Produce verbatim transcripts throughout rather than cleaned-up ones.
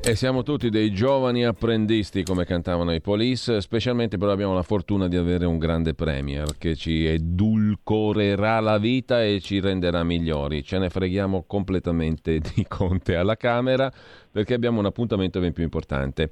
E siamo tutti dei giovani apprendisti, come cantavano i Police, specialmente però abbiamo la fortuna di avere un grande premier che ci edulcorerà la vita e ci renderà migliori. Ce ne freghiamo completamente di Conte alla Camera perché abbiamo un appuntamento ben più importante.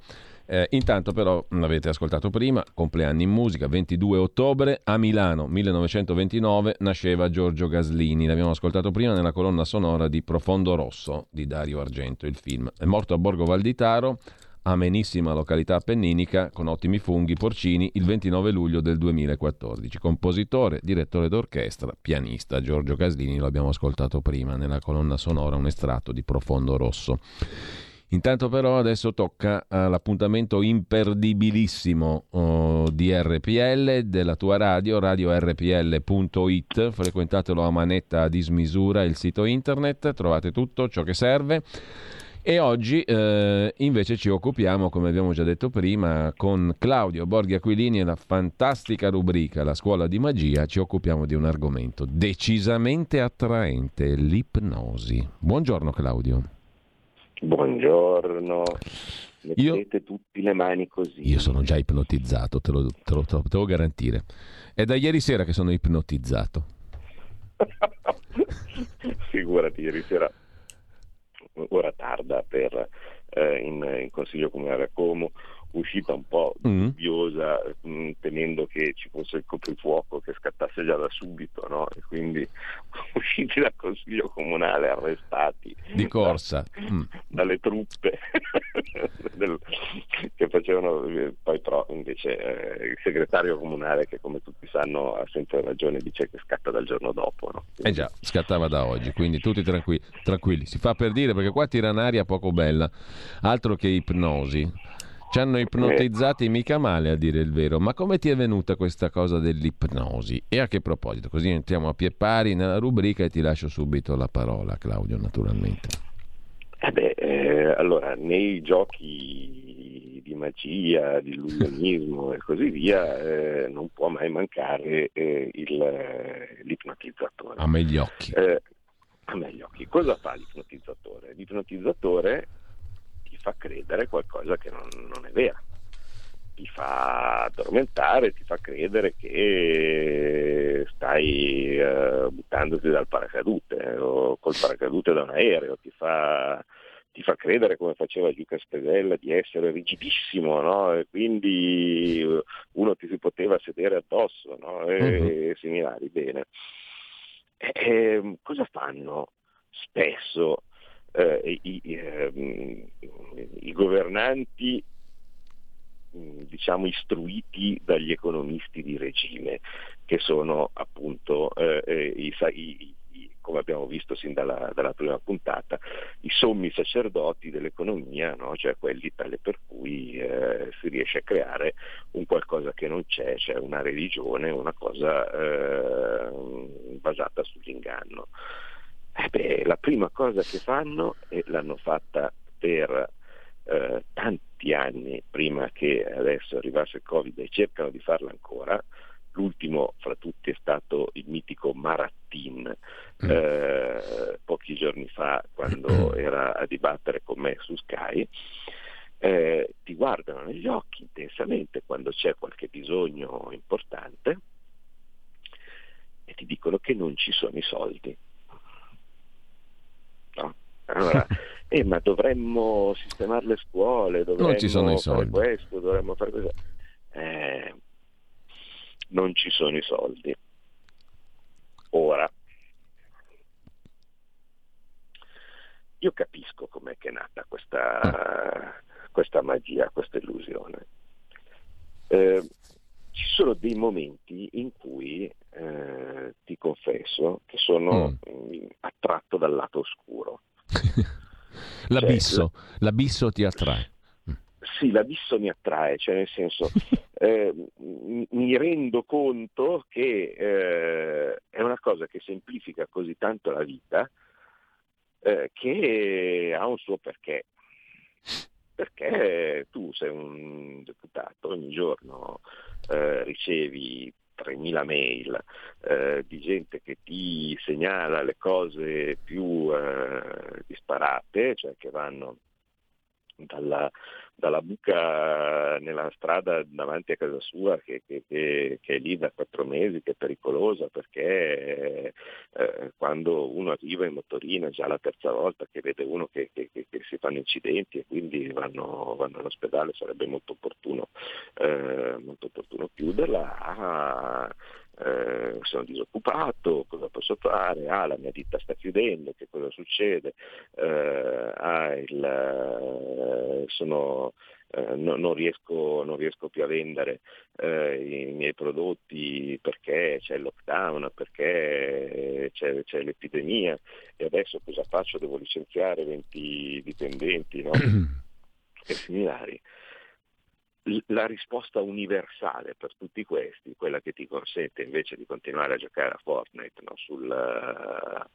Eh, intanto però, l'avete ascoltato prima, compleanni in musica, ventidue ottobre a Milano millenovecentoventinove nasceva Giorgio Gaslini, l'abbiamo ascoltato prima nella colonna sonora di Profondo Rosso di Dario Argento, il film. È morto a Borgo Val di Taro, amenissima località appenninica con ottimi funghi, porcini, il ventinove luglio del duemilaquattordici. Compositore, direttore d'orchestra, pianista. Giorgio Gaslini lo abbiamo ascoltato prima nella colonna sonora, un estratto di Profondo Rosso. Intanto però adesso tocca all'appuntamento imperdibilissimo oh, di R P L, della tua radio, radio R P L punto I T, frequentatelo a manetta a dismisura, il sito internet, trovate tutto ciò che serve. E oggi eh, invece ci occupiamo, come abbiamo già detto prima, con Claudio Borghi Aquilini e la fantastica rubrica La Scuola di Magia, ci occupiamo di un argomento decisamente attraente, l'ipnosi. Buongiorno Claudio. Buongiorno, mettete io, tutti le mani così. Io sono già ipnotizzato, te lo, te, lo, te lo devo garantire. È da ieri sera che sono ipnotizzato. Figurati, ieri sera, ora tarda per eh, in, in Consiglio Comunale a Como, uscita un po' dubbiosa, mm. temendo che ci fosse il coprifuoco che scattasse già da subito, no? E quindi usciti dal Consiglio Comunale arrestati di corsa da, mm. dalle truppe del, che facevano poi però invece eh, il segretario comunale, che come tutti sanno ha sempre ragione, dice che scatta dal giorno dopo, no? Quindi... eh già, scattava da oggi, quindi tutti tranquilli, tranquilli. Si fa per dire, perché qua tira un'aria poco bella, altro che ipnosi. Ci hanno ipnotizzati mica male, a dire il vero. Ma come ti è venuta questa cosa dell'ipnosi? E a che proposito? Così entriamo a pie pari nella rubrica e ti lascio subito la parola, Claudio, naturalmente. Eh beh, eh, allora, nei giochi di magia, di illusionismo e così via, eh, non può mai mancare eh, il, l'ipnotizzatore. A me gli occhi. Eh, a me gli occhi. Cosa fa l'ipnotizzatore? L'ipnotizzatore... fa credere qualcosa che non, non è vera, ti fa addormentare, ti fa credere che stai eh, buttandoti dal paracadute o col paracadute da un aereo, ti fa, ti fa credere, come faceva Giucas Casella, di essere rigidissimo, no? E quindi uno ti si poteva sedere addosso, no? E mm-hmm. similari. Bene, e, e, cosa fanno spesso? Eh, i, i, i governanti, diciamo, istruiti dagli economisti di regime, che sono appunto eh, i, i, i, come abbiamo visto sin dalla, dalla prima puntata, i sommi sacerdoti dell'economia, no? Cioè quelli tale per cui eh, si riesce a creare un qualcosa che non c'è, cioè una religione, una cosa eh, basata sull'inganno. Eh beh, la prima cosa che fanno, e l'hanno fatta per eh, tanti anni prima che adesso arrivasse il Covid, e cercano di farla ancora, l'ultimo fra tutti è stato il mitico Marattin, eh, pochi giorni fa quando era a dibattere con me su Sky, eh, ti guardano negli occhi intensamente quando c'è qualche bisogno importante e ti dicono che non ci sono i soldi. Allora, eh, ma dovremmo sistemare le scuole, dovremmo non ci sono i soldi. Fare questo, dovremmo fare questo. Eh, non ci sono i soldi. Ora, io capisco com'è che è nata questa, questa magia, questa illusione. Eh, ci sono dei momenti in cui eh, ti confesso che sono mm. attratto dal lato oscuro. L'abisso, cioè, l'abisso ti attrae. sì, l'abisso mi attrae, cioè nel senso eh, mi rendo conto che eh, è una cosa che semplifica così tanto la vita eh, che ha un suo perché. Perché tu sei un deputato, ogni giorno eh, ricevi tremila mail eh, di gente che ti segnala le cose più eh, disparate, cioè che vanno dalla, dalla buca nella strada davanti a casa sua che, che, che, che è lì da quattro mesi, che è pericolosa perché eh, quando uno arriva in motorino è già la terza volta che vede uno che, che, che, che si fanno incidenti e quindi vanno, vanno all'ospedale, sarebbe molto opportuno, eh, molto opportuno chiuderla. Ah, Eh, sono disoccupato, cosa posso fare? Ah, la mia ditta sta chiudendo, che cosa succede? Eh, ah, il, sono, eh, no, non riesco, non riesco più a vendere eh, i miei prodotti perché c'è il lockdown, perché c'è, c'è l'epidemia e adesso cosa faccio? Devo licenziare venti dipendenti, no? E similari. La risposta universale per tutti questi, quella che ti consente invece di continuare a giocare a Fortnite, no? sul,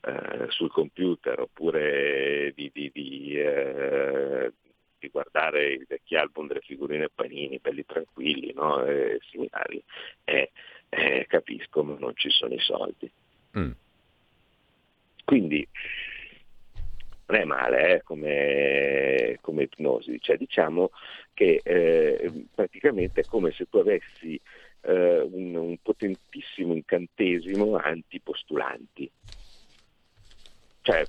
uh, sul computer, oppure di, di, di, uh, di guardare i vecchi album delle figurine Panini, belli tranquilli, no? E similari, eh, eh, capisco, ma non ci sono i soldi. Mm. Quindi non è male eh, come, come ipnosi, cioè diciamo che eh, praticamente è come se tu avessi eh, un, un potentissimo incantesimo antipostulanti, cioè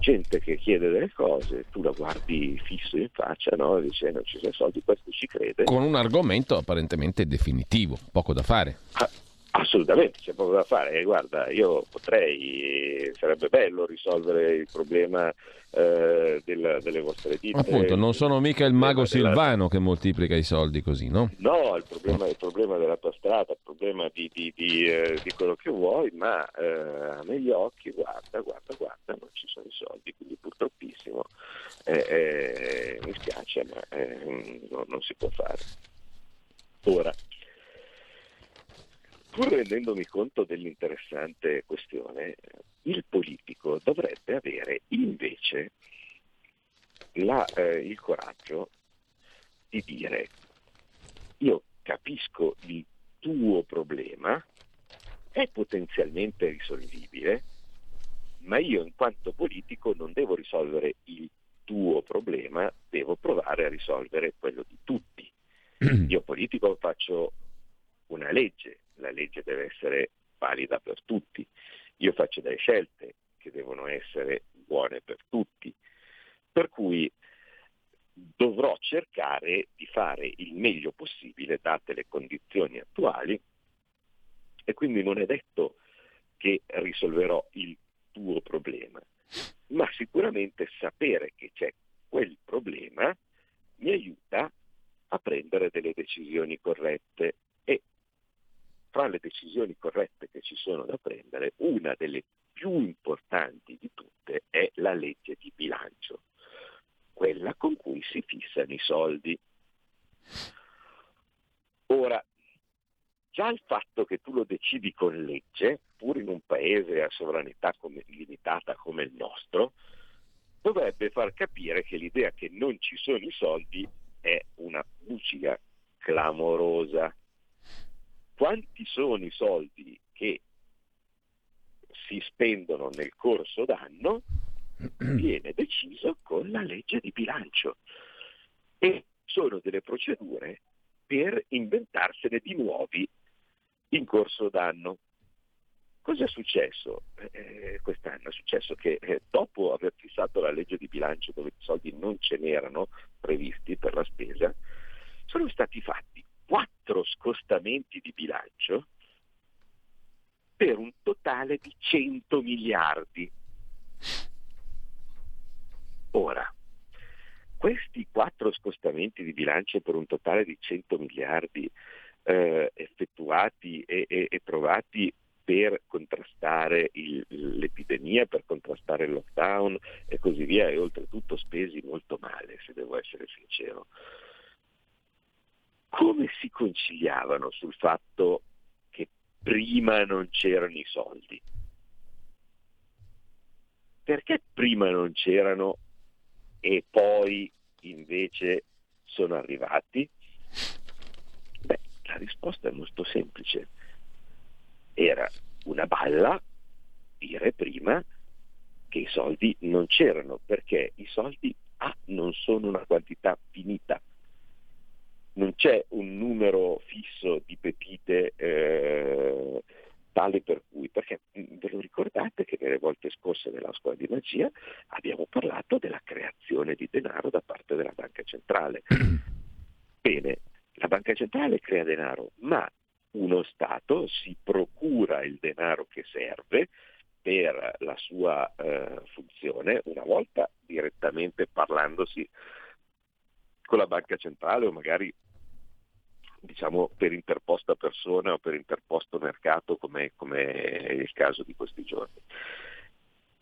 gente che chiede delle cose, tu la guardi fisso in faccia, no? E dice non ci sono soldi, questo ci crede. Con un argomento apparentemente definitivo, poco da fare. Ah. Assolutamente, c'è poco da fare. Guarda, io potrei, sarebbe bello risolvere il problema eh, della, delle vostre ditte. Appunto, non sono mica il mago Silvano della... che moltiplica i soldi così, no? No, il problema, il problema della tua strada, il problema di, di, di, eh, di quello che vuoi, ma eh, negli occhi, guarda, guarda, guarda, non ci sono i soldi, quindi purtroppissimo, eh, eh, mi spiace, ma eh, no, non si può fare. Ora, pur rendendomi conto dell'interessante questione, il politico dovrebbe avere invece la, eh, il coraggio di dire io capisco il tuo problema, è potenzialmente risolvibile, ma io in quanto politico non devo risolvere il tuo problema, devo provare a risolvere quello di tutti. Io politico faccio una legge, la legge deve essere valida per tutti, io faccio delle scelte che devono essere buone per tutti, per cui dovrò cercare di fare il meglio possibile date le condizioni attuali e quindi non è detto che risolverò il tuo problema, ma sicuramente sapere che c'è quel problema mi aiuta a prendere delle decisioni corrette. Fra le decisioni corrette che ci sono da prendere, una delle più importanti di tutte è la legge di bilancio, quella con cui si fissano i soldi. Ora, già il fatto che tu lo decidi con legge, pur in un paese a sovranità come, limitata come il nostro, dovrebbe far capire che l'idea che non ci sono i soldi è una bugia clamorosa. Quanti sono i soldi che si spendono nel corso d'anno viene deciso con la legge di bilancio e sono delle procedure per inventarsene di nuovi in corso d'anno. Cosa è successo eh, quest'anno? È successo che eh, dopo aver fissato la legge di bilancio dove i soldi non ce n'erano previsti per la spesa, sono stati fatti quattro scostamenti di bilancio per un totale di cento miliardi. Ora, questi quattro scostamenti di bilancio per un totale di cento miliardi eh, effettuati e, e, e trovati per contrastare il, l'epidemia, per contrastare il lockdown e così via, e oltretutto spesi molto male, se devo essere sincero. Come si conciliavano sul fatto che prima non c'erano i soldi? Perché prima non c'erano e poi invece sono arrivati? Beh, la risposta è molto semplice. Era una balla dire prima che i soldi non c'erano, perché i soldi ah, non sono una quantità finita. Non c'è un numero fisso di pepite eh, tale per cui, perché ve lo ricordate che nelle volte scorse nella scuola di magia abbiamo parlato della creazione di denaro da parte della banca centrale. Bene, la banca centrale crea denaro, ma uno Stato si procura il denaro che serve per la sua eh, funzione, una volta direttamente parlandosi con la banca centrale o magari diciamo per interposta persona o per interposto mercato, come come il caso di questi giorni.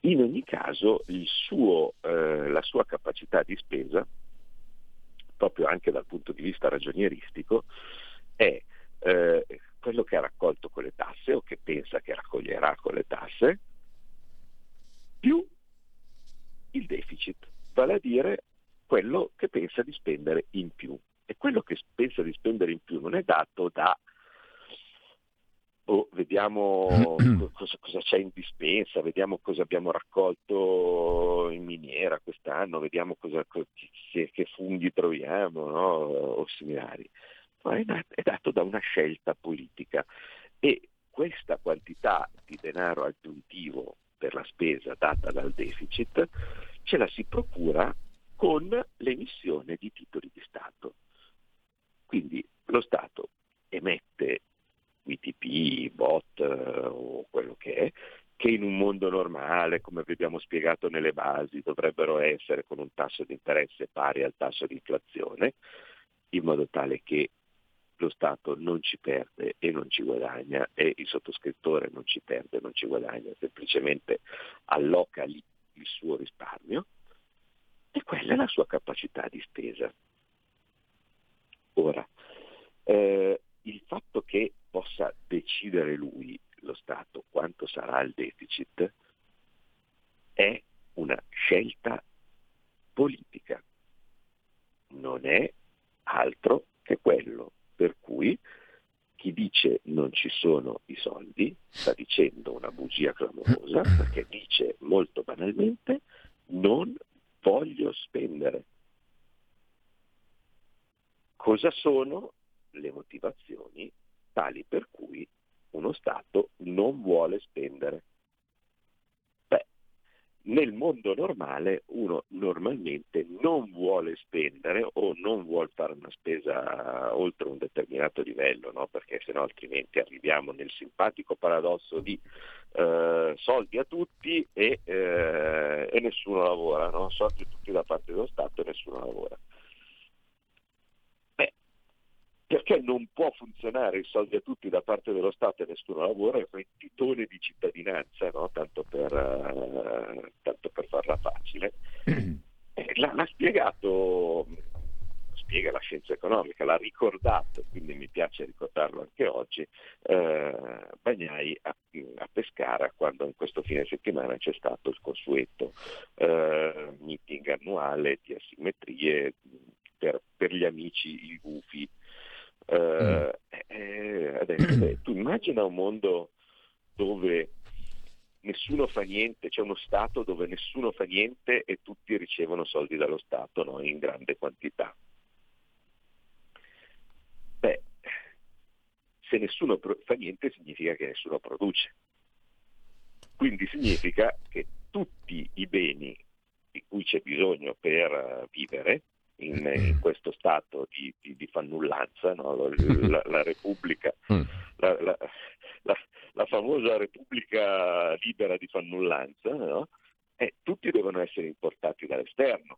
In ogni caso il suo, eh, la sua capacità di spesa, proprio anche dal punto di vista ragionieristico, è eh, quello che ha raccolto con le tasse o che pensa che raccoglierà con le tasse più il deficit, vale a dire quello che pensa di spendere in più. E quello che pensa di spendere in più non è dato da oh, vediamo cosa, cosa c'è in dispensa, vediamo cosa abbiamo raccolto in miniera quest'anno, vediamo cosa, che, che funghi troviamo, no? O similari. Ma è, è dato da una scelta politica. E questa quantità di denaro aggiuntivo per la spesa data dal deficit ce la si procura con l'emissione di titoli di Stato. Quindi lo Stato emette V T P, B O T o quello che è, che in un mondo normale, come vi abbiamo spiegato nelle basi, dovrebbero essere con un tasso di interesse pari al tasso di inflazione, in modo tale che lo Stato non ci perde e non ci guadagna, e il sottoscrittore non ci perde e non ci guadagna, semplicemente alloca lì il suo risparmio. E quella è la sua capacità di spesa. Ora, eh, il fatto che possa decidere lui, lo Stato, quanto sarà il deficit, è una scelta politica. Non è altro che quello. Per cui chi dice non ci sono i soldi sta dicendo una bugia clamorosa, perché dice molto banalmente non voglio spendere. Cosa sono le motivazioni tali per cui uno Stato non vuole spendere? Beh, nel mondo normale uno normalmente non vuole spendere o non vuol fare una spesa oltre un determinato livello, no? Perché sennò altrimenti arriviamo nel simpatico paradosso di eh, soldi a tutti e, eh, e nessuno lavora, no? Soldi a tutti da parte dello Stato e nessuno lavora. Perché non può funzionare il soldi a tutti da parte dello Stato e nessuno lavora, è un redditone di cittadinanza, no? Tanto per uh, tanto per farla facile. Eh, l'ha, l'ha spiegato, spiega la scienza economica, l'ha ricordato, quindi mi piace ricordarlo anche oggi, eh, Bagnai a, a Pescara, quando in questo fine settimana c'è stato il consueto eh, meeting annuale di asimmetrie per, per gli amici i gufi. Uh, eh, adesso, beh, tu immagina un mondo dove nessuno fa niente, c'è uno Stato dove nessuno fa niente e tutti ricevono soldi dallo Stato, no? In grande quantità. Beh, se nessuno pro- fa niente significa che nessuno produce, quindi significa che tutti i beni di cui c'è bisogno per uh, vivere In, in questo stato di, di, di fannullanza, no? la, la, la Repubblica, la, la, la, la famosa Repubblica libera di fannullanza, no? E tutti devono essere importati dall'esterno.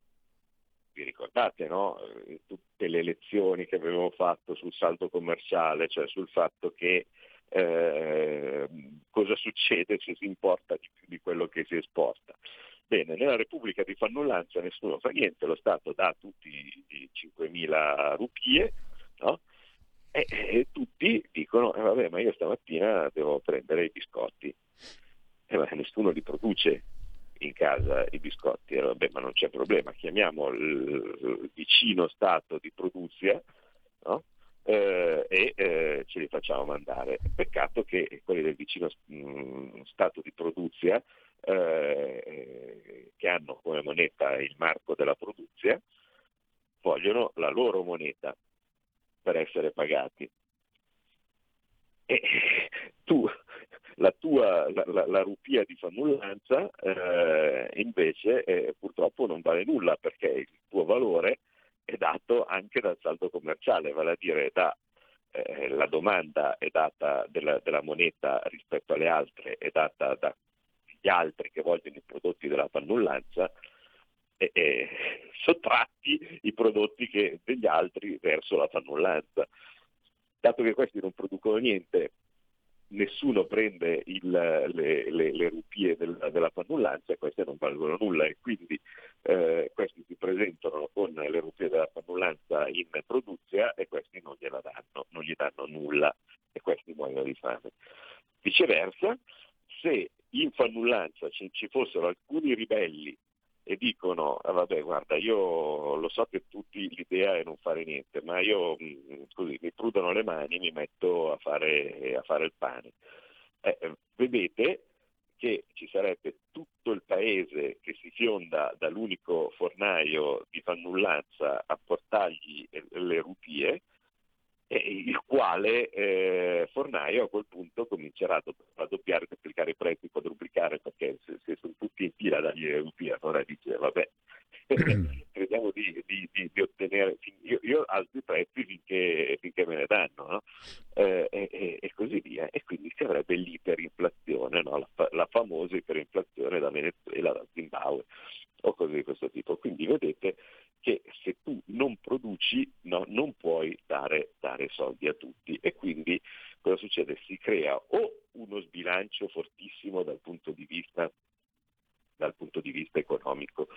Vi ricordate, no? Tutte le lezioni che avevamo fatto sul saldo commerciale, cioè sul fatto che eh, cosa succede se si importa di più di quello che si esporta. Bene, nella Repubblica di Fannullanza nessuno fa niente, lo Stato dà a tutti i cinquemila rupie, no? E, e tutti dicono, eh, vabbè, ma io stamattina devo prendere i biscotti. Eh, ma nessuno li produce in casa i biscotti. Eh, vabbè, ma non c'è problema, chiamiamo il, il vicino Stato di Produzia, no? Eh, e eh, ce li facciamo mandare. Peccato che quelli del vicino mh, Stato di Produzia, eh, che hanno come moneta il marco della Produzia, vogliono la loro moneta per essere pagati. E tu, la tua, la, la, la rupia di Fannullanza eh, invece eh, purtroppo non vale nulla, perché il tuo valore è dato anche dal saldo commerciale, vale a dire da eh, la domanda è data della, della moneta rispetto alle altre, è data dagli altri che vogliono i prodotti della Fannullanza, e, e sottratti i prodotti che degli altri verso la Fannullanza. Dato che questi non producono niente, nessuno prende il, le, le, le rupie del, della Fannullanza, e queste non valgono nulla, e quindi eh, questi si presentano con le rupie della Fannullanza in Produzia e questi non gliela danno, non gli danno nulla, e questi muoiono di fame. Viceversa, se in Fannullanza ci, ci fossero alcuni ribelli e dicono, ah, vabbè, guarda, io lo so che tutti l'idea è non fare niente, ma io mh, così mi prudono le mani, mi metto a fare, a fare il pane, eh, vedete che ci sarebbe tutto il paese che si fionda dall'unico fornaio di Fannullanza a portargli le rupie, e il quale eh, fornaio a quel punto comincerà a doppiare, triplicare i prezzi, quadruplicare, perché se, se sono tutti in fila dagli europei, allora dice, vabbè, crediamo di, di, di, di ottenere, io, io alzo i prezzi finché, finché me ne danno, no? eh, e, e così via, e quindi si avrebbe l'iperinflazione, no? la, la famosa iperinflazione da Venezuela, da Zimbabwe o cose di questo tipo. Quindi vedete che se tu non produci, no, non puoi dare, dare soldi a tutti, e quindi cosa succede? Si crea o uno sbilancio fortissimo dal punto di vista, dal punto di vista economico,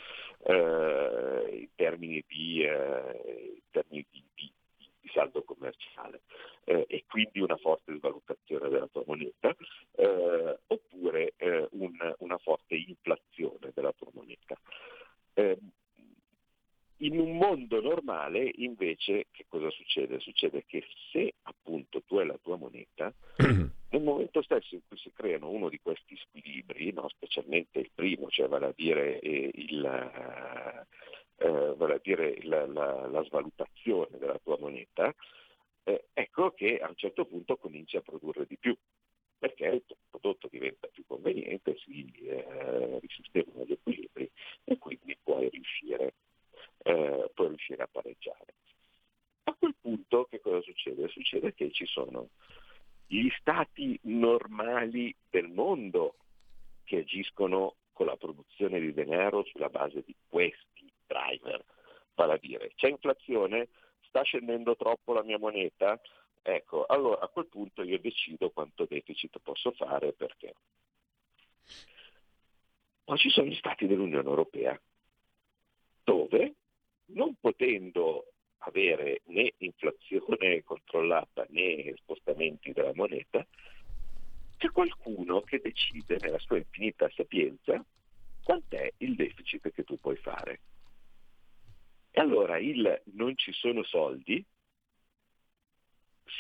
eh, in termini di, eh, in termini di, di, di saldo commerciale, eh, e quindi una forte svalutazione della tua moneta, eh, oppure eh, un, una forte inflazione della tua moneta. Eh, In un mondo normale invece che cosa succede? Succede che se appunto tu hai la tua moneta, nel momento stesso in cui si creano uno di questi squilibri, no? Specialmente il primo, cioè vale a dire, eh, il, eh, vale a dire la, la, la svalutazione della tua moneta, eh, ecco che a un certo punto cominci a produrre di più, perché il tuo prodotto diventa più conveniente, si eh, risistemano gli equilibri e quindi puoi riuscire Eh, puoi riuscire a pareggiare. A quel punto che cosa succede? Succede che ci sono gli stati normali del mondo che agiscono con la produzione di denaro sulla base di questi driver, vale a dire c'è inflazione, sta scendendo troppo la mia moneta, ecco, allora a quel punto io decido quanto deficit posso fare, perché. Ma ci sono gli stati dell'Unione Europea dove, non potendo avere né inflazione controllata né spostamenti della moneta, c'è qualcuno che decide nella sua infinita sapienza quant'è il deficit che tu puoi fare. E allora il non ci sono soldi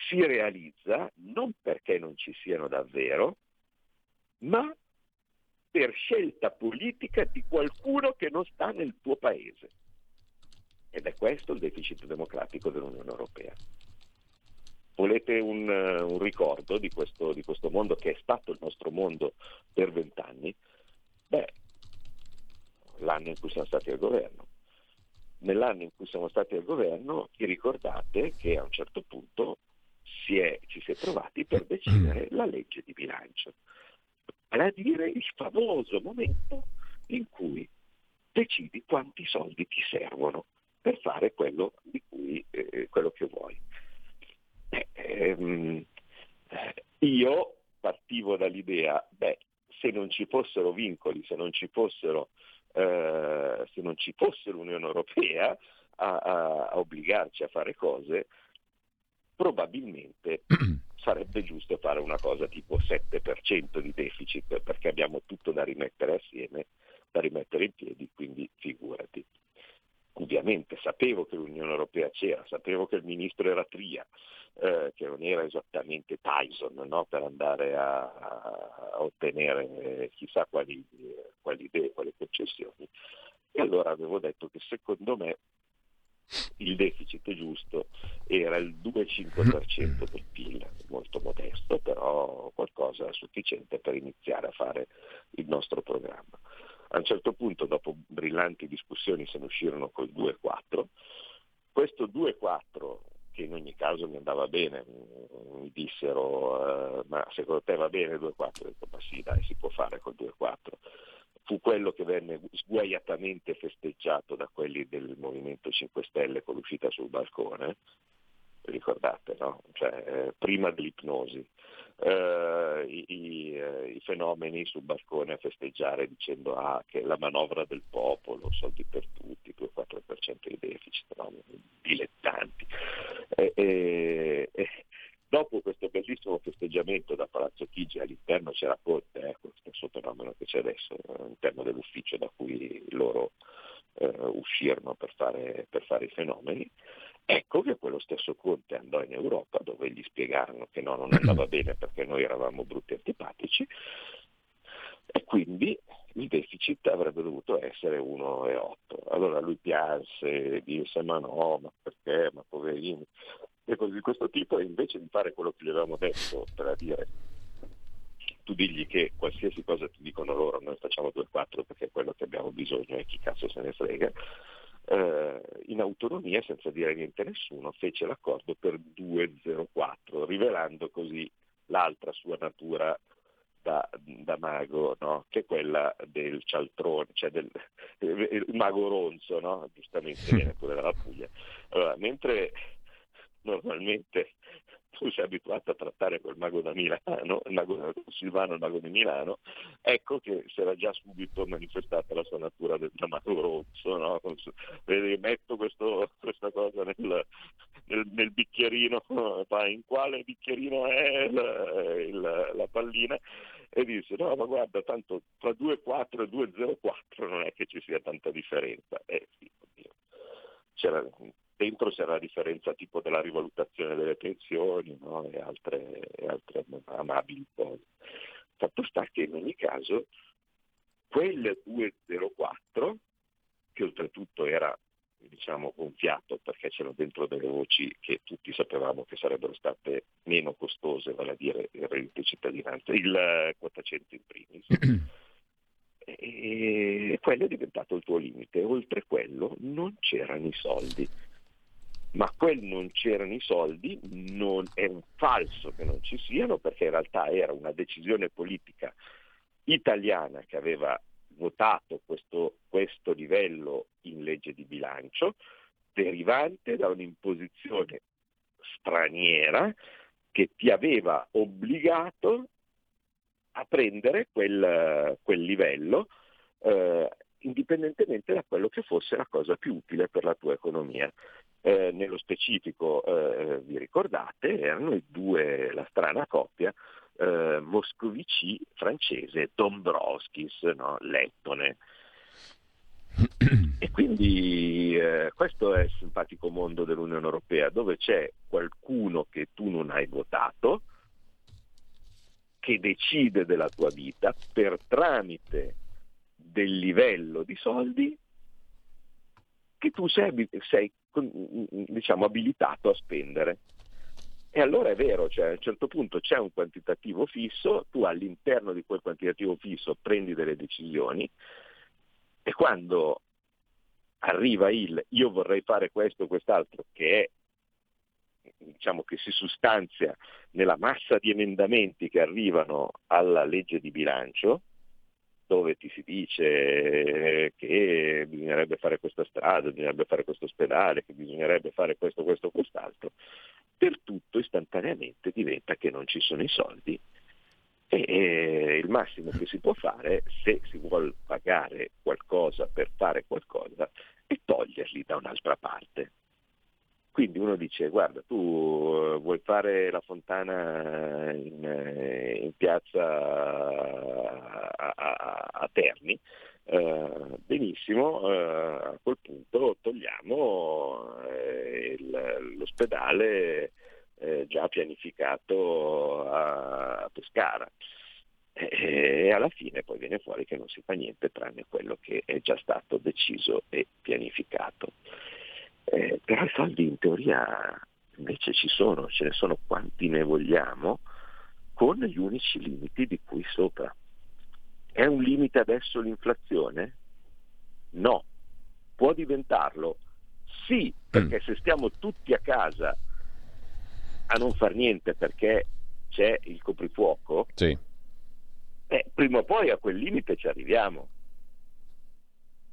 si realizza non perché non ci siano davvero, ma per scelta politica di qualcuno che non sta nel tuo paese. Ed è questo il deficit democratico dell'Unione Europea. Volete un, un ricordo di questo, di questo mondo che è stato il nostro mondo per vent'anni? Beh, l'anno in cui siamo stati al governo. Nell'anno in cui siamo stati al governo, vi ricordate che a un certo punto si è, ci si è trovati per decidere la legge di bilancio. Vale a dire il famoso momento in cui decidi quanti soldi ti servono per fare quello di cui eh, quello che vuoi. Eh, ehm, io partivo dall'idea, beh, se non ci fossero vincoli, se non ci fossero eh, se non ci fosse l'Unione Europea a, a, a obbligarci a fare cose, probabilmente sarebbe giusto fare una cosa tipo sette per cento di deficit, perché abbiamo tutto da rimettere assieme, da rimettere in piedi, quindi figurati. Ovviamente sapevo che l'Unione Europea c'era, sapevo che il ministro era Tria, eh, che non era esattamente Tyson, no? Per andare a, a ottenere chissà quali, quali idee, quali concessioni. E allora avevo detto che secondo me il deficit giusto era il due virgola cinque per cento del P I L, molto modesto, però qualcosa sufficiente per iniziare a fare il nostro programma. A un certo punto, dopo brillanti discussioni, se ne uscirono col due virgola quattro. Questo due virgola quattro, che in ogni caso mi andava bene, mi dissero: eh, ma secondo te va bene il due virgola quattro? Ho detto: ma sì, dai, si può fare col due virgola quattro. Fu quello che venne sguaiatamente festeggiato da quelli del Movimento cinque Stelle con l'uscita sul balcone. Ricordate, no? Cioè, eh, prima dell'ipnosi, eh, i, i, eh, i fenomeni sul balcone a festeggiare dicendo ah, che la manovra del popolo, soldi per tutti, due virgola quattro per cento di deficit, no? Dilettanti. E, e, e dopo questo bellissimo festeggiamento da Palazzo Chigi, all'interno c'era Conte, ecco, questo fenomeno che c'è adesso, all'interno dell'ufficio da cui loro eh, uscirono per fare, per fare i fenomeni. Ecco che quello stesso Conte andò in Europa, dove gli spiegarono che no, non andava bene perché noi eravamo brutti e antipatici, e quindi il deficit avrebbe dovuto essere uno virgola otto. Allora lui pianse, disse ma no, ma perché, ma poverini, e cose di questo tipo, e invece di fare quello che gli avevamo detto, per dire tu digli che qualsiasi cosa ti dicono loro, noi facciamo due virgola quattro perché quello che abbiamo bisogno e chi cazzo se ne frega, Uh, in autonomia, senza dire niente a nessuno, fece l'accordo per due virgola zero quattro, rivelando così l'altra sua natura da, da mago, no? Che è quella del cialtrone, cioè del il mago ronzo, no? Giustamente viene pure dalla Puglia. Allora, mentre normalmente tu sei abituato a trattare col mago da Milano, il mago Silvano, il mago di Milano, ecco che si era già subito manifestata la sua natura del mago rosso, no? Metto questo, questa cosa nel, nel, nel bicchierino, in quale bicchierino è la, il, la pallina, e dice no ma guarda tanto tra due virgola quattro e due virgola zero quattro non è che ci sia tanta differenza. Eh sì, oddio, c'era dentro c'era la differenza tipo della rivalutazione delle pensioni, no? e, altre, e altre amabili cose. Fatto sta che in ogni caso quel due virgola zero quattro, che oltretutto era diciamo gonfiato perché c'erano dentro delle voci che tutti sapevamo che sarebbero state meno costose, vale a dire il reddito di cittadinanza, il quattrocento in primis, e quello è diventato il tuo limite. Oltre quello non c'erano i soldi. Ma quel non c'erano i soldi non è un falso che non ci siano, perché in realtà era una decisione politica italiana che aveva votato questo, questo livello in legge di bilancio, derivante da un'imposizione straniera che ti aveva obbligato a prendere quel, quel livello, eh, indipendentemente da quello che fosse la cosa più utile per la tua economia. Eh, nello specifico, eh, vi ricordate, erano i due, la strana coppia, eh, Moscovici francese, Dombrovskis, no? Lettone. E quindi eh, questo è il simpatico mondo dell'Unione Europea, dove c'è qualcuno che tu non hai votato, che decide della tua vita per tramite del livello di soldi che tu sei, sei diciamo abilitato a spendere. E allora è vero, cioè a un certo punto c'è un quantitativo fisso, tu all'interno di quel quantitativo fisso prendi delle decisioni, e quando arriva il io vorrei fare questo, quest'altro, che è diciamo che si sostanzia nella massa di emendamenti che arrivano alla legge di bilancio, dove ti si dice che bisognerebbe fare questa strada, bisognerebbe fare questo ospedale, che bisognerebbe fare questo, questo, quest'altro, per tutto istantaneamente diventa che non ci sono i soldi E, e il massimo che si può fare, se si vuol pagare qualcosa per fare qualcosa, è toglierli da un'altra parte. Quindi uno dice: guarda, tu vuoi fare la fontana in, in piazza a, a, a Terni, eh, benissimo, eh, a quel punto togliamo eh, il, l'ospedale eh, già pianificato a Pescara. E alla fine poi viene fuori che non si fa niente tranne quello che è già stato deciso e pianificato. Eh, però i soldi in teoria invece ci sono, ce ne sono quanti ne vogliamo, con gli unici limiti di cui sopra. È un limite adesso l'inflazione? No. Può diventarlo? Sì, perché se stiamo tutti a casa a non far niente perché c'è il coprifuoco, sì. Eh, prima o poi a quel limite ci arriviamo.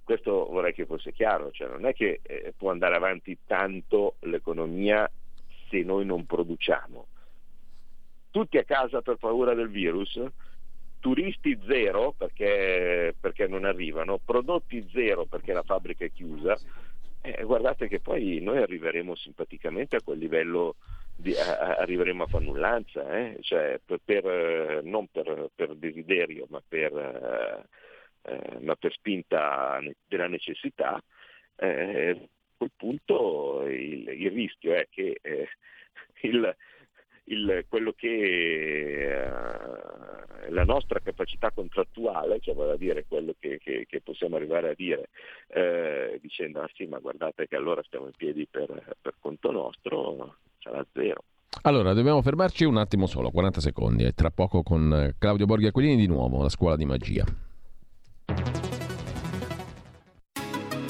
Questo vorrei che fosse chiaro, cioè non è che eh, può andare avanti tanto l'economia se noi non produciamo. Tutti a casa per paura del virus, turisti zero perché, perché non arrivano, prodotti zero perché la fabbrica è chiusa. Eh, guardate che poi noi arriveremo simpaticamente a quel livello di, a, arriveremo a fannullanza, eh? Cioè per, per, non per, per desiderio ma per, eh, ma per spinta della necessità. Eh, a quel punto il, il rischio è che eh, il, il, quello che eh, la nostra capacità contrattuale, cioè vale a dire quello che, che, che possiamo arrivare a dire eh, dicendo ah sì ma guardate che allora stiamo in piedi per, per conto nostro, sarà zero. Allora dobbiamo fermarci un attimo solo, quaranta secondi, e tra poco con Claudio Borghi Aquilini di nuovo, la scuola di magia.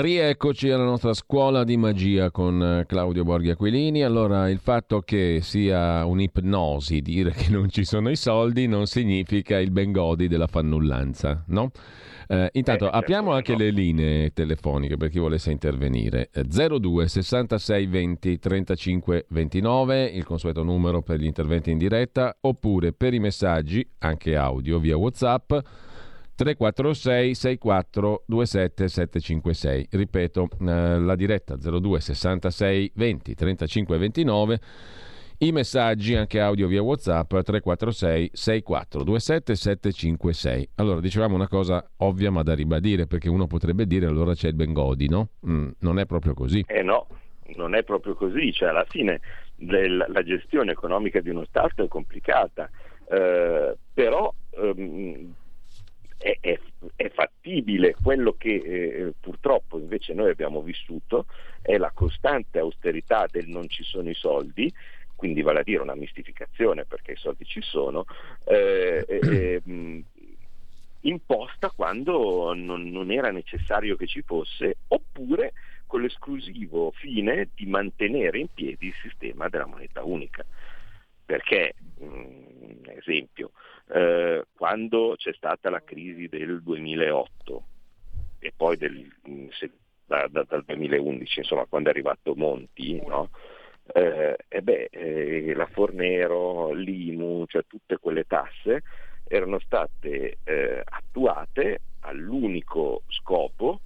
Rieccoci alla nostra scuola di magia con Claudio Borghi Aquilini. Allora, il fatto che sia un'ipnosi dire che non ci sono i soldi non significa il bengodi della fannullanza, no? Eh, intanto eh, apriamo anche no. le linee telefoniche per chi volesse intervenire. Zero due sessantasei venti trentacinque ventinove, il consueto numero per gli interventi in diretta, oppure per i messaggi, anche audio, via WhatsApp tre quattro sei sei quattro due sette sette cinque sei. Ripeto, eh, la diretta zero due sessantasei venti trentacinque ventinove, i messaggi anche audio via WhatsApp tre quattro sei sei quattro due sette sette cinque sei. Allora, dicevamo una cosa ovvia ma da ribadire, perché uno potrebbe dire allora c'è il bengodi, no? Mm, non è proprio così. Eh no, non è proprio così, cioè alla fine del, la gestione economica di uno Stato è complicata, eh, però ehm, È, è, è fattibile. Quello che eh, purtroppo invece noi abbiamo vissuto è la costante austerità del non ci sono i soldi, quindi vale a dire una mistificazione perché i soldi ci sono, eh, eh, eh, imposta quando non, non era necessario che ci fosse, oppure con l'esclusivo fine di mantenere in piedi il sistema della moneta unica. Perché, mh, esempio, eh, quando c'è stata la crisi del duemilaotto e poi del, se, da, da, dal duemilaundici, insomma, quando è arrivato Monti, no? eh, e beh, eh, la Fornero, l'I M U, cioè tutte quelle tasse erano state eh, attuate all'unico scopo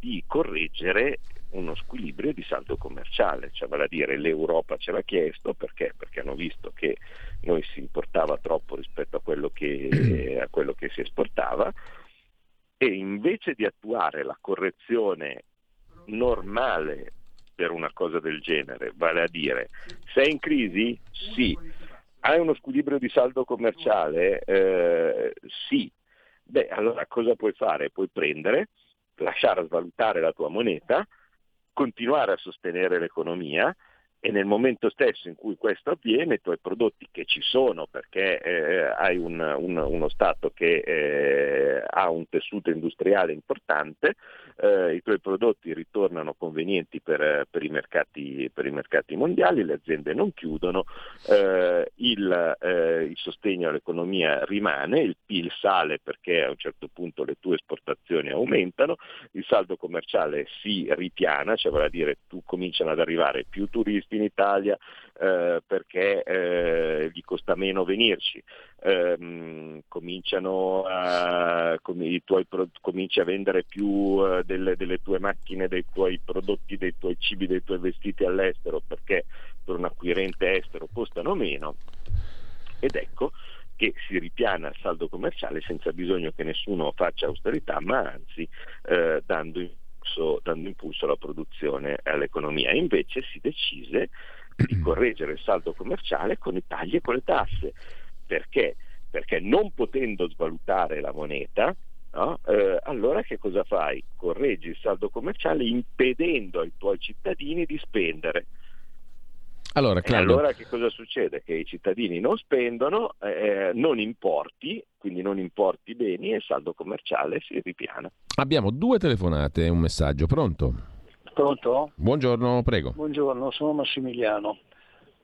di correggere uno squilibrio di saldo commerciale, cioè vale a dire l'Europa l'Europa ce l'ha chiesto, perché? Perché hanno visto che noi si importava troppo rispetto a quello che, a quello che si esportava, e invece di attuare la correzione normale per una cosa del genere, vale a dire, sei in crisi? Sì. Hai uno squilibrio di saldo commerciale? Eh, sì. Beh, allora cosa puoi fare? Puoi prendere, lasciare svalutare la tua moneta, continuare a sostenere l'economia, e nel momento stesso in cui questo avviene, i tuoi prodotti che ci sono, perché eh, hai un, un, uno Stato che eh, ha un tessuto industriale importante, eh, i tuoi prodotti ritornano convenienti per, per, i mercati, per i mercati mondiali, le aziende non chiudono, eh, il, eh, il sostegno all'economia rimane, il P I L sale perché a un certo punto le tue esportazioni aumentano, il saldo commerciale si ripiana, cioè vale a dire tu cominciano ad arrivare più turisti in Italia eh, perché eh, gli costa meno venirci, eh, cominciano a, com- i tuoi pro- cominci a vendere più eh, delle, delle tue macchine, dei tuoi prodotti, dei tuoi cibi, dei tuoi vestiti all'estero, perché per un acquirente estero costano meno, ed ecco che si ripiana il saldo commerciale senza bisogno che nessuno faccia austerità, ma anzi eh, dando in dando impulso alla produzione e all'economia. Invece si decise di correggere il saldo commerciale con i tagli e con le tasse. Perché? Perché non potendo svalutare la moneta, no? eh, allora che cosa fai? Correggi il saldo commerciale impedendo ai tuoi cittadini di spendere. Allora, e allora che cosa succede? Che i cittadini non spendono, eh, non importi, quindi non importi beni, e il saldo commerciale si ripiana. Abbiamo due telefonate e un messaggio. Pronto? Pronto? Buongiorno, prego. Buongiorno, sono Massimiliano.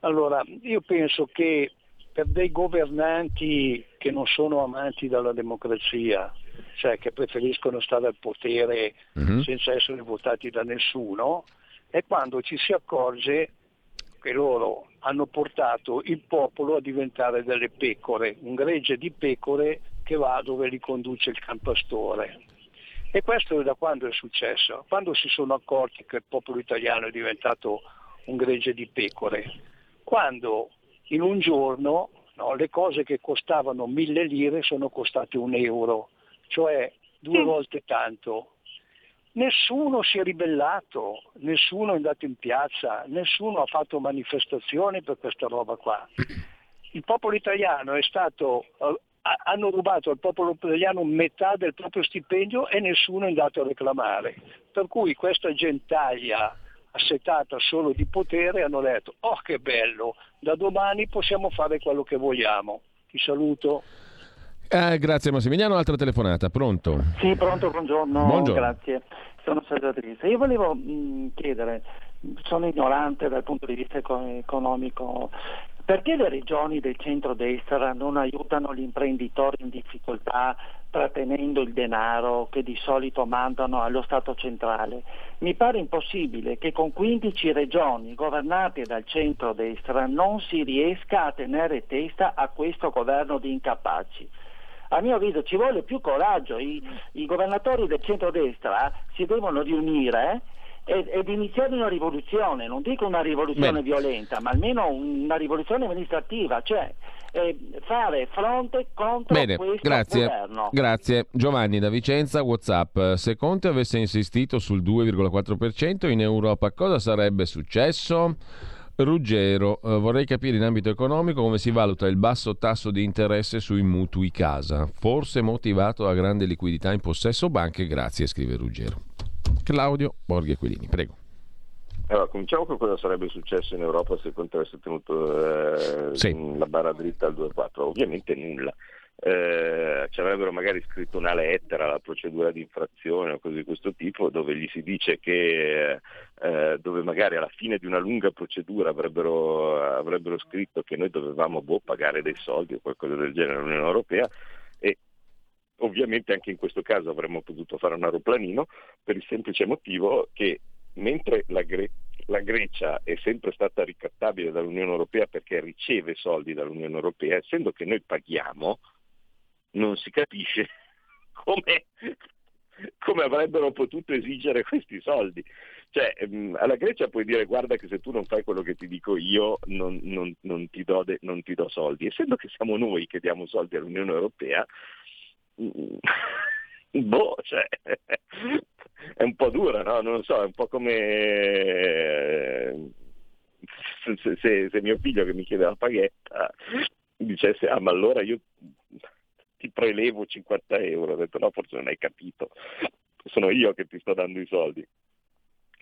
Allora, io penso che per dei governanti che non sono amanti dalla democrazia, cioè che preferiscono stare al potere mm-hmm. senza essere votati da nessuno, è quando ci si accorge che loro hanno portato il popolo a diventare delle pecore, un gregge di pecore che va dove li conduce il can pastore. E questo da quando è successo? Quando si sono accorti che il popolo italiano è diventato un gregge di pecore? Quando in un giorno no, le cose che costavano mille lire sono costate un euro, cioè due volte tanto. Nessuno si è ribellato, nessuno è andato in piazza, nessuno ha fatto manifestazioni per questa roba qua. Il popolo italiano è stato, hanno rubato al popolo italiano metà del proprio stipendio e nessuno è andato a reclamare. Per cui questa gentaglia assetata solo di potere hanno detto: oh che bello, da domani possiamo fare quello che vogliamo. Ti saluto. Eh, grazie Massimiliano, altra telefonata, pronto? Sì, pronto, buongiorno, buongiorno. Grazie, sono Sergio Trisa. Io volevo mh, chiedere, sono ignorante dal punto di vista economico, perché le regioni del centrodestra non aiutano gli imprenditori in difficoltà trattenendo il denaro che di solito mandano allo Stato centrale? Mi pare impossibile che con quindici regioni governate dal centrodestra non si riesca a tenere testa a questo governo di incapaci. A mio avviso ci vuole più coraggio, i, i governatori del centrodestra si devono riunire ed, ed iniziare una rivoluzione, non dico una rivoluzione Bene. violenta, ma almeno una rivoluzione amministrativa, cioè eh, fare fronte contro Bene, questo grazie. governo. Grazie. Giovanni da Vicenza, WhatsApp. Se Conte avesse insistito sul due virgola quattro per cento in Europa, cosa sarebbe successo? Ruggero, eh, vorrei capire in ambito economico come si valuta il basso tasso di interesse sui mutui casa, forse motivato da grande liquidità in possesso banche, grazie, scrive Ruggero. Claudio Borghi Aquilini, prego. Allora, cominciamo con cosa sarebbe successo in Europa se Conte avesse tenuto eh, sì. la barra dritta al due virgola quattro, ovviamente nulla. Eh, ci avrebbero magari scritto una lettera alla procedura di infrazione o cose di questo tipo, dove gli si dice che eh, dove magari alla fine di una lunga procedura avrebbero, avrebbero scritto che noi dovevamo boh, pagare dei soldi o qualcosa del genere all'Unione Europea, e ovviamente anche in questo caso avremmo potuto fare un aeroplanino, per il semplice motivo che mentre la Grecia La Grecia è sempre stata ricattabile dall'Unione Europea perché riceve soldi dall'Unione Europea, essendo che noi paghiamo, non si capisce come, come avrebbero potuto esigere questi soldi. Cioè, alla Grecia puoi dire: guarda che se tu non fai quello che ti dico io non, non, non, ti do de, non ti do soldi. Essendo che siamo noi che diamo soldi all'Unione Europea, boh, cioè, è un po' dura, no? Non lo so, è un po' come se, se, se mio figlio che mi chiede la paghetta dicesse: ah, ma allora io ti prelevo cinquanta euro. Ho detto: no, forse non hai capito, sono io che ti sto dando i soldi.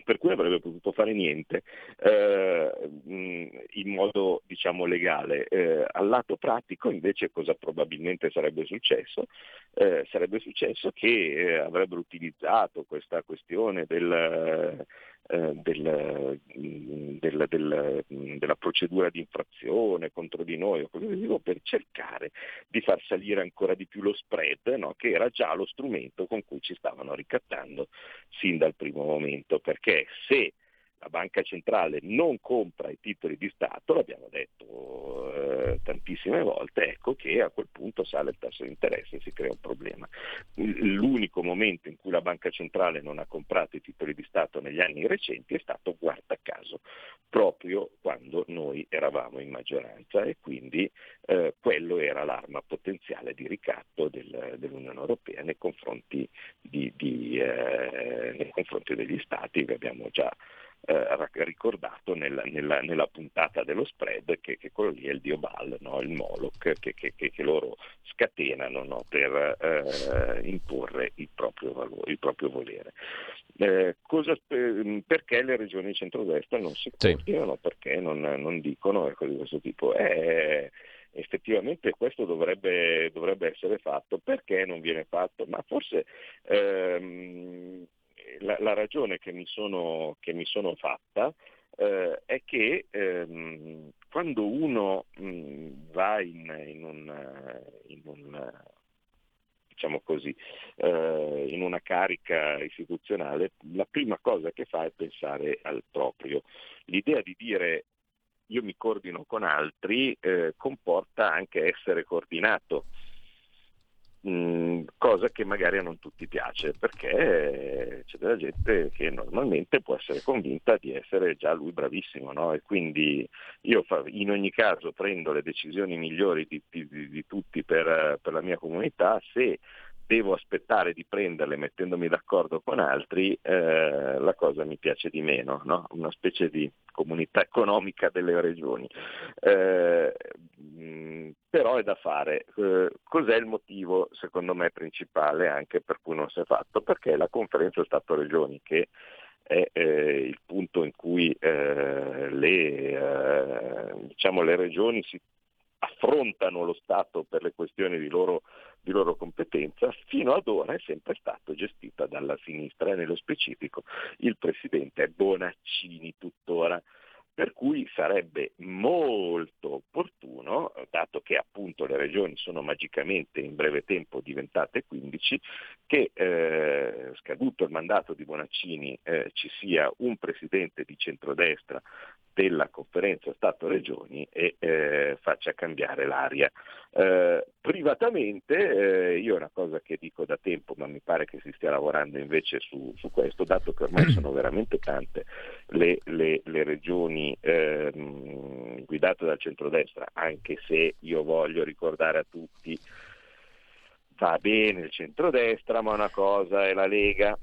Per cui avrebbe potuto fare niente eh, in modo, diciamo, legale. Eh, al lato pratico, invece, cosa probabilmente sarebbe successo? Eh, sarebbe successo che eh, avrebbero utilizzato questa questione del, eh, del, del, del, della procedura di infrazione contro di noi o così via, per cercare di far salire ancora di più lo spread, no? Che era già lo strumento con cui ci stavano ricattando sin dal primo momento, perché se la banca centrale non compra i titoli di Stato, l'abbiamo detto eh, tantissime volte, ecco che a quel punto sale il tasso di interesse e si crea un problema. L'unico momento in cui la banca centrale non ha comprato i titoli di Stato negli anni recenti è stato, guarda caso, proprio quando noi eravamo in maggioranza, e quindi eh, quello era l'arma potenziale di ricatto del, dell'Unione Europea nei confronti, di, di, eh, nei confronti degli Stati che abbiamo già Eh, ricordato nella, nella, nella puntata dello spread, che, che quello lì è il dio Baal, no? Il Moloch che, che, che loro scatenano, no? Per eh, imporre il proprio valore, il proprio volere. Eh, cosa, perché le regioni di centrodestra non si coordinano, sì. Perché non, non dicono cose di questo tipo? Eh, effettivamente questo dovrebbe, dovrebbe essere fatto. Perché non viene fatto? Ma forse ehm, La, la ragione che mi sono, che mi sono fatta eh, è che ehm, quando uno mh, va in, in, un, in, un, diciamo così, eh, in una carica istituzionale, la prima cosa che fa è pensare al proprio. L'idea di dire io mi coordino con altri eh, comporta anche essere coordinato. Cosa che magari a non tutti piace, perché c'è della gente che normalmente può essere convinta di essere già lui bravissimo, no? E quindi io in ogni caso prendo le decisioni migliori di, di, di tutti per, per la mia comunità. Se devo aspettare di prenderle mettendomi d'accordo con altri, eh, la cosa mi piace di meno, no? Una specie di comunità economica delle regioni. Eh, mh, però è da fare. Eh, cos'è il motivo, secondo me, principale anche per cui non si è fatto? Perché la conferenza Stato-Regioni, che è eh, il punto in cui eh, le, eh, diciamo, le regioni si affrontano lo Stato per le questioni di loro, di loro competenza, fino ad ora è sempre stato gestita dalla sinistra, e nello specifico il presidente è Bonaccini tuttora, per cui sarebbe molto opportuno, dato che appunto le regioni sono magicamente in breve tempo diventate quindici, che eh, scaduto il mandato di Bonaccini eh, ci sia un presidente di centrodestra della conferenza Stato-Regioni e eh, faccia cambiare l'aria. Eh, privatamente, eh, io è una cosa che dico da tempo, ma mi pare che si stia lavorando invece su, su questo, dato che ormai sono veramente tante le, le, le regioni eh, guidate dal centrodestra, anche se io voglio ricordare a tutti, va bene il centrodestra, ma una cosa è la Lega.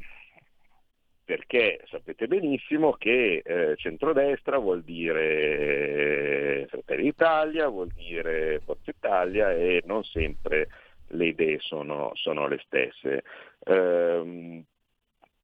Perché sapete benissimo che eh, centrodestra vuol dire Fratelli d'Italia, vuol dire Forza Italia, e non sempre le idee sono, sono le stesse. Ehm,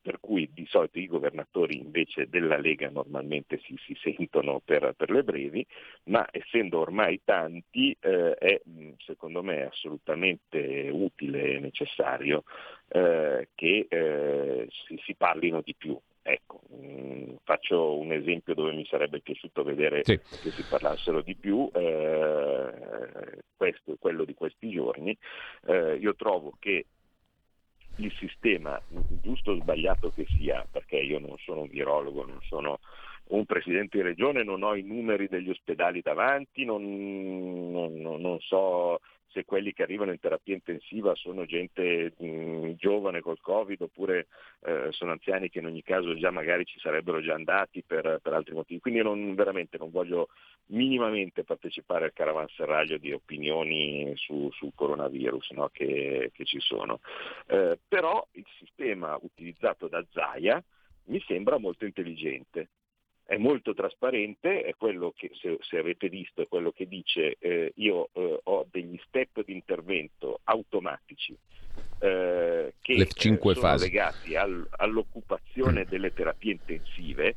per cui di solito i governatori invece della Lega normalmente si, si sentono per, per le brevi, ma essendo ormai tanti eh, è secondo me assolutamente utile e necessario eh, che eh, si, si parlino di più. Ecco, mh, faccio un esempio dove mi sarebbe piaciuto vedere sì. che si parlassero di più, eh, questo è quello di questi giorni. Eh, io trovo che il sistema, giusto o sbagliato che sia, perché io non sono un virologo, non sono un presidente di regione, non ho i numeri degli ospedali davanti, non, non, non so se quelli che arrivano in terapia intensiva sono gente mh, giovane col Covid oppure eh, sono anziani che in ogni caso già magari ci sarebbero già andati per, per altri motivi. Quindi non, veramente non voglio minimamente partecipare al caravanserraglio di opinioni su, sul coronavirus, no, che, che ci sono. Eh, però il sistema utilizzato da Zaia mi sembra molto intelligente. È molto trasparente, è quello che, se, se avete visto, è quello che dice eh, io eh, ho degli step di intervento automatici eh, che le cinque sono fasi legati al, all'occupazione mm. delle terapie intensive,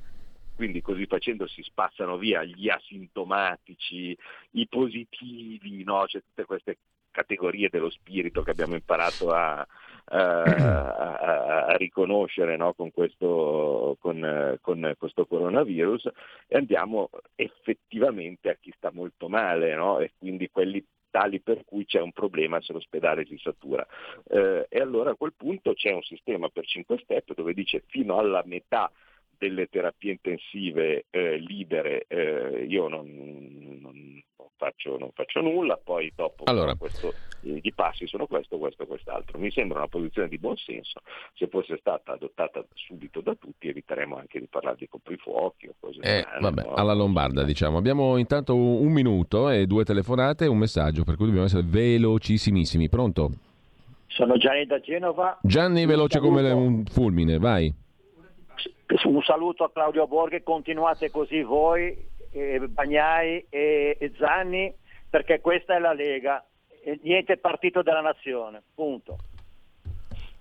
quindi così facendo si spassano via gli asintomatici, i positivi, no? Cioè, tutte queste categorie dello spirito che abbiamo imparato a... A, a, a riconoscere, no, con questo con, con questo coronavirus, e andiamo effettivamente a chi sta molto male, no? E quindi quelli tali per cui c'è un problema se l'ospedale si satura, eh, e allora a quel punto c'è un sistema per cinque step dove dice fino alla metà delle terapie intensive eh, libere eh, io non, non faccio non faccio nulla, poi dopo allora. questo, i passi sono questo, questo, quest'altro. Mi sembra una posizione di buon senso, se fosse stata adottata subito da tutti eviteremo anche di parlare di coprifuochi o cose eh, strane, vabbè, no? Alla lombarda, diciamo. Abbiamo intanto un minuto e due telefonate e un messaggio, per cui dobbiamo essere velocissimissimi. Pronto? Sono Gianni da Genova. Gianni, veloce come un fulmine, vai. Un saluto a Claudio Borghi, continuate così voi, eh, Bagnai e, e Zanni, perché questa è la Lega, e niente partito della nazione, punto.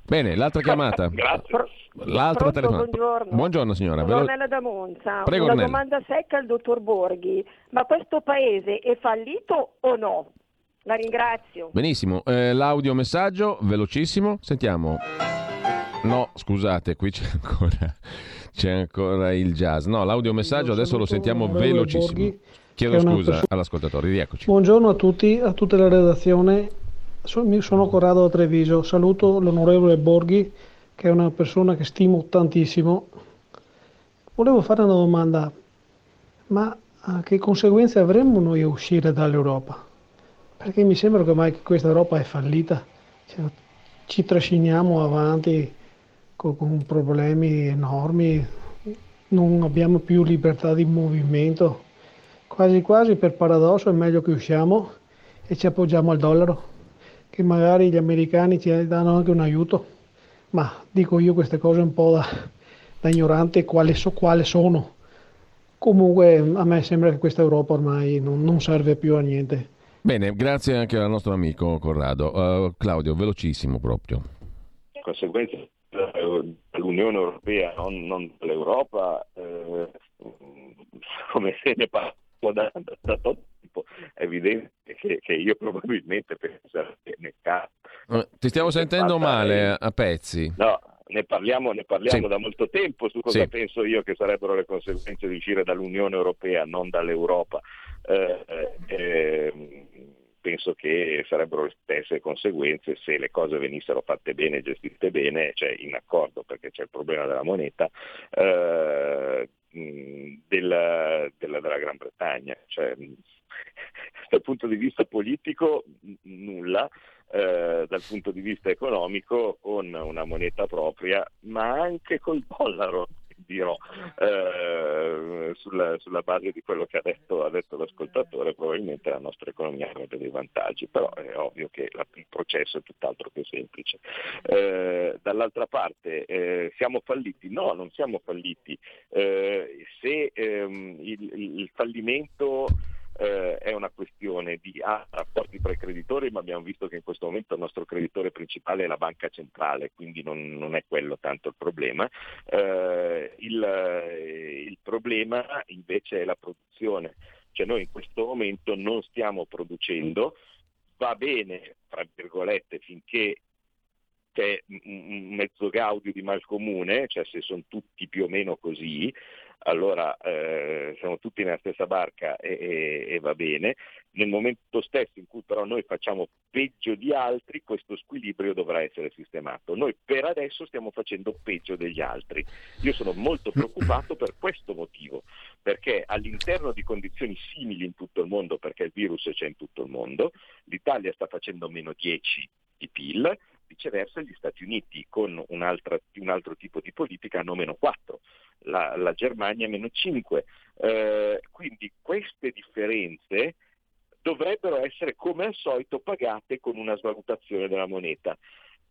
Bene, l'altra chiamata. Grazie. L'altra Pronto, telefonata. Buongiorno. Buongiorno signora. Ornella da Monza. Prego, una Ornella. Domanda secca al dottor Borghi, ma questo paese è fallito o no? La ringrazio. Benissimo, eh, l'audio messaggio velocissimo, sentiamo. No, scusate, qui c'è ancora c'è ancora il jazz. No, l'audiomessaggio adesso lo sentiamo velocissimo. Borghi, Chiedo scusa persona... all'ascoltatore, rieccoci. Buongiorno a tutti, a tutta la redazione. Sono Corrado da Treviso. Saluto l'onorevole Borghi, che è una persona che stimo tantissimo. Volevo fare una domanda. Ma che conseguenze avremmo noi a uscire dall'Europa? Perché mi sembra che ormai questa Europa è fallita. Cioè, ci trasciniamo avanti con problemi enormi, non abbiamo più libertà di movimento, quasi quasi per paradosso è meglio che usciamo e ci appoggiamo al dollaro, che magari gli americani ci danno anche un aiuto, ma dico io queste cose un po' da, da ignorante quale, so, quale sono. Comunque a me sembra che questa Europa ormai non, non serve più a niente. Bene, grazie anche al nostro amico Corrado. Uh, Claudio, velocissimo proprio. Conseguenze dall'Unione Europea, non, non dall'Europa, eh, come se ne parla da, da, da tutto tipo, è evidente che, che io probabilmente penso che nel caso... Uh, ti stiamo sentendo male a, a pezzi. No, ne parliamo, ne parliamo sì. da molto tempo su cosa sì. penso io che sarebbero le conseguenze di uscire dall'Unione Europea, non dall'Europa. Eh, eh, penso che sarebbero le stesse conseguenze se le cose venissero fatte bene e gestite bene, cioè in accordo, perché c'è il problema della moneta eh, della, della, della Gran Bretagna, cioè dal punto di vista politico nulla, eh, dal punto di vista economico con una moneta propria, ma anche col dollaro, dirò, eh, sulla, sulla base di quello che ha detto, ha detto l'ascoltatore, probabilmente la nostra economia avrebbe dei vantaggi, però è ovvio che la, il processo è tutt'altro che semplice. Eh, dall'altra parte eh, siamo falliti? No, non siamo falliti. Eh, se ehm, il, il fallimento Eh, è una questione di ah, rapporti tra i creditori, ma abbiamo visto che in questo momento il nostro creditore principale è la banca centrale, quindi non, non è quello tanto il problema. Eh, il, il problema invece è la produzione, cioè noi in questo momento non stiamo producendo, va bene, tra virgolette, finché c'è un mezzo gaudio di malcomune, cioè se sono tutti più o meno così. allora eh, siamo tutti nella stessa barca e, e, e va bene. Nel momento stesso in cui però noi facciamo peggio di altri, questo squilibrio dovrà essere sistemato. Noi per adesso stiamo facendo peggio degli altri. Io sono molto preoccupato per questo motivo, perché all'interno di condizioni simili in tutto il mondo, perché il virus c'è in tutto il mondo, l'Italia sta facendo meno dieci di P I L, viceversa gli Stati Uniti con un'altra, un altro tipo di politica hanno meno quattro, la, la Germania meno cinque. Eh, quindi queste differenze dovrebbero essere come al solito pagate con una svalutazione della moneta.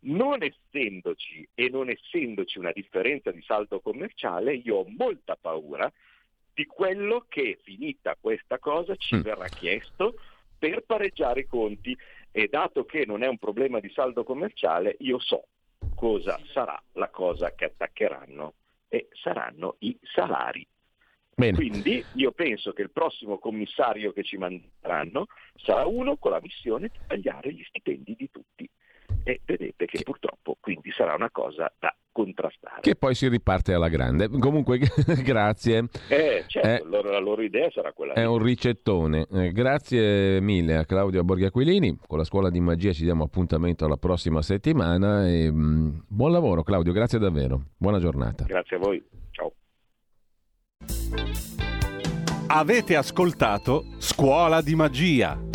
Non essendoci e non essendoci una differenza di saldo commerciale, io ho molta paura di quello che, finita questa cosa, ci mm. verrà chiesto per pareggiare i conti, e dato che non è un problema di saldo commerciale, io so cosa sarà la cosa che attaccheranno, e saranno i salari. Bene. Quindi io penso che il prossimo commissario che ci manderanno sarà uno con la missione di tagliare gli stipendi di tutti, e vedete che purtroppo quindi sarà una cosa da contrastare. Che poi si riparte alla grande. Comunque grazie. Eh, certo, eh, loro, la loro idea sarà quella. È lì. Un ricettone. Eh, grazie mille a Claudio Borghi Aquilini. Con la scuola di magia ci diamo appuntamento alla prossima settimana. E, mh, buon lavoro Claudio, grazie davvero. Buona giornata. Grazie a voi. Ciao. Avete ascoltato Scuola di Magia.